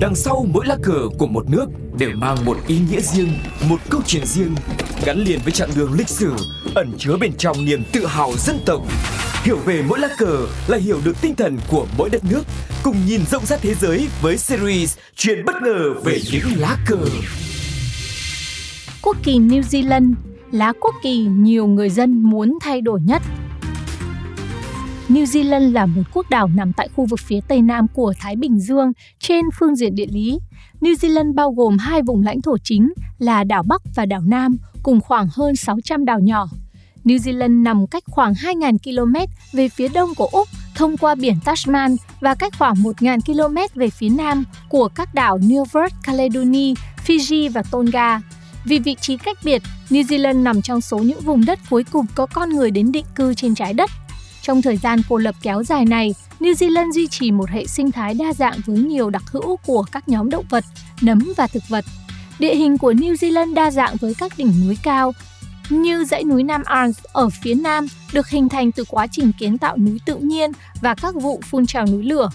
Đằng sau mỗi lá cờ của một nước đều mang một ý nghĩa riêng, một câu chuyện riêng, gắn liền với chặng đường lịch sử, ẩn chứa bên trong niềm tự hào dân tộc. Hiểu về mỗi lá cờ là hiểu được tinh thần của mỗi đất nước, cùng nhìn rộng rãi thế giới với series Chuyện bất ngờ về những lá cờ. Quốc kỳ New Zealand, lá quốc kỳ nhiều người dân muốn thay đổi nhất. New Zealand là một quốc đảo nằm tại khu vực phía Tây Nam của Thái Bình Dương trên phương diện địa lý. New Zealand bao gồm hai vùng lãnh thổ chính là đảo Bắc và đảo Nam, cùng khoảng hơn 600 đảo nhỏ. New Zealand nằm cách khoảng 2.000 km về phía đông của Úc thông qua biển Tasman và cách khoảng 1.000 km về phía nam của các đảo New Hebrides, Caledonia, Fiji và Tonga. Vì vị trí cách biệt, New Zealand nằm trong số những vùng đất cuối cùng có con người đến định cư trên trái đất. Trong thời gian cô lập kéo dài này, New Zealand duy trì một hệ sinh thái đa dạng với nhiều đặc hữu của các nhóm động vật, nấm và thực vật. Địa hình của New Zealand đa dạng với các đỉnh núi cao, như dãy núi Nam Alps ở phía nam được hình thành từ quá trình kiến tạo núi tự nhiên và các vụ phun trào núi lửa.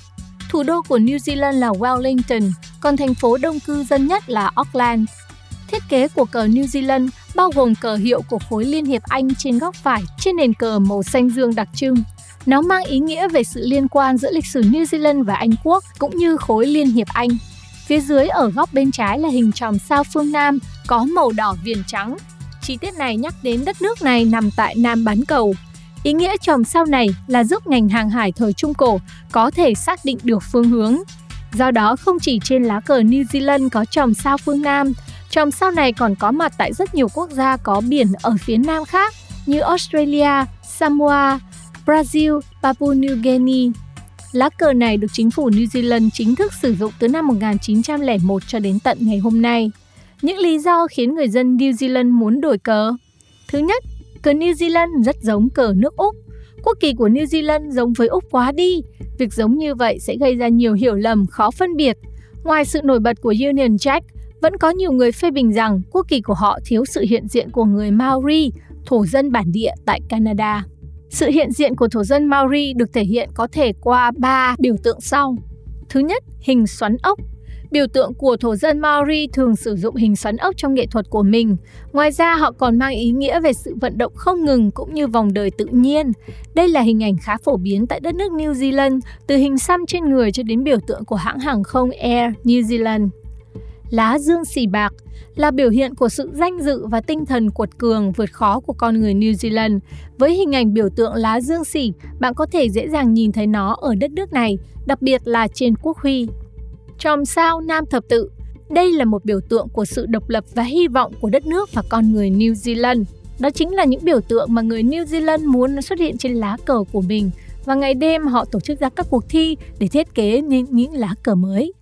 Thủ đô của New Zealand là Wellington, còn thành phố đông cư dân nhất là Auckland. Thiết kế của cờ New Zealand bao gồm cờ hiệu của khối Liên Hiệp Anh trên góc phải trên nền cờ màu xanh dương đặc trưng. Nó mang ý nghĩa về sự liên quan giữa lịch sử New Zealand và Anh quốc, cũng như khối Liên Hiệp Anh. Phía dưới ở góc bên trái là hình tròn sao phương Nam có màu đỏ viền trắng. Chi tiết này nhắc đến đất nước này nằm tại Nam Bán Cầu. Ý nghĩa chòm sao này là giúp ngành hàng hải thời Trung Cổ có thể xác định được phương hướng. Do đó, không chỉ trên lá cờ New Zealand có chòm sao phương Nam, chòm sao này còn có mặt tại rất nhiều quốc gia có biển ở phía Nam khác như Australia, Samoa, Brazil, Papua New Guinea. Lá cờ này được chính phủ New Zealand chính thức sử dụng từ năm 1901 cho đến tận ngày hôm nay. Những lý do khiến người dân New Zealand muốn đổi cờ. Thứ nhất, cờ New Zealand rất giống cờ nước Úc. Quốc kỳ của New Zealand giống với Úc quá đi. Việc giống như vậy sẽ gây ra nhiều hiểu lầm khó phân biệt. Ngoài sự nổi bật của Union Jack, vẫn có nhiều người phê bình rằng quốc kỳ của họ thiếu sự hiện diện của người Maori, thổ dân bản địa tại Canada. Sự hiện diện của thổ dân Maori được thể hiện có thể qua 3 biểu tượng sau. Thứ nhất, hình xoắn ốc. Biểu tượng của thổ dân Maori thường sử dụng hình xoắn ốc trong nghệ thuật của mình. Ngoài ra, họ còn mang ý nghĩa về sự vận động không ngừng cũng như vòng đời tự nhiên. Đây là hình ảnh khá phổ biến tại đất nước New Zealand, từ hình xăm trên người cho đến biểu tượng của hãng hàng không Air New Zealand. Lá dương xì bạc là biểu hiện của sự danh dự và tinh thần quật cường vượt khó của con người New Zealand. Với hình ảnh biểu tượng lá dương xì, bạn có thể dễ dàng nhìn thấy nó ở đất nước này, đặc biệt là trên quốc huy. Chòm sao Nam Thập Tự, đây là một biểu tượng của sự độc lập và hy vọng của đất nước và con người New Zealand. Đó chính là những biểu tượng mà người New Zealand muốn xuất hiện trên lá cờ của mình, và ngày đêm họ tổ chức ra các cuộc thi để thiết kế nên những lá cờ mới.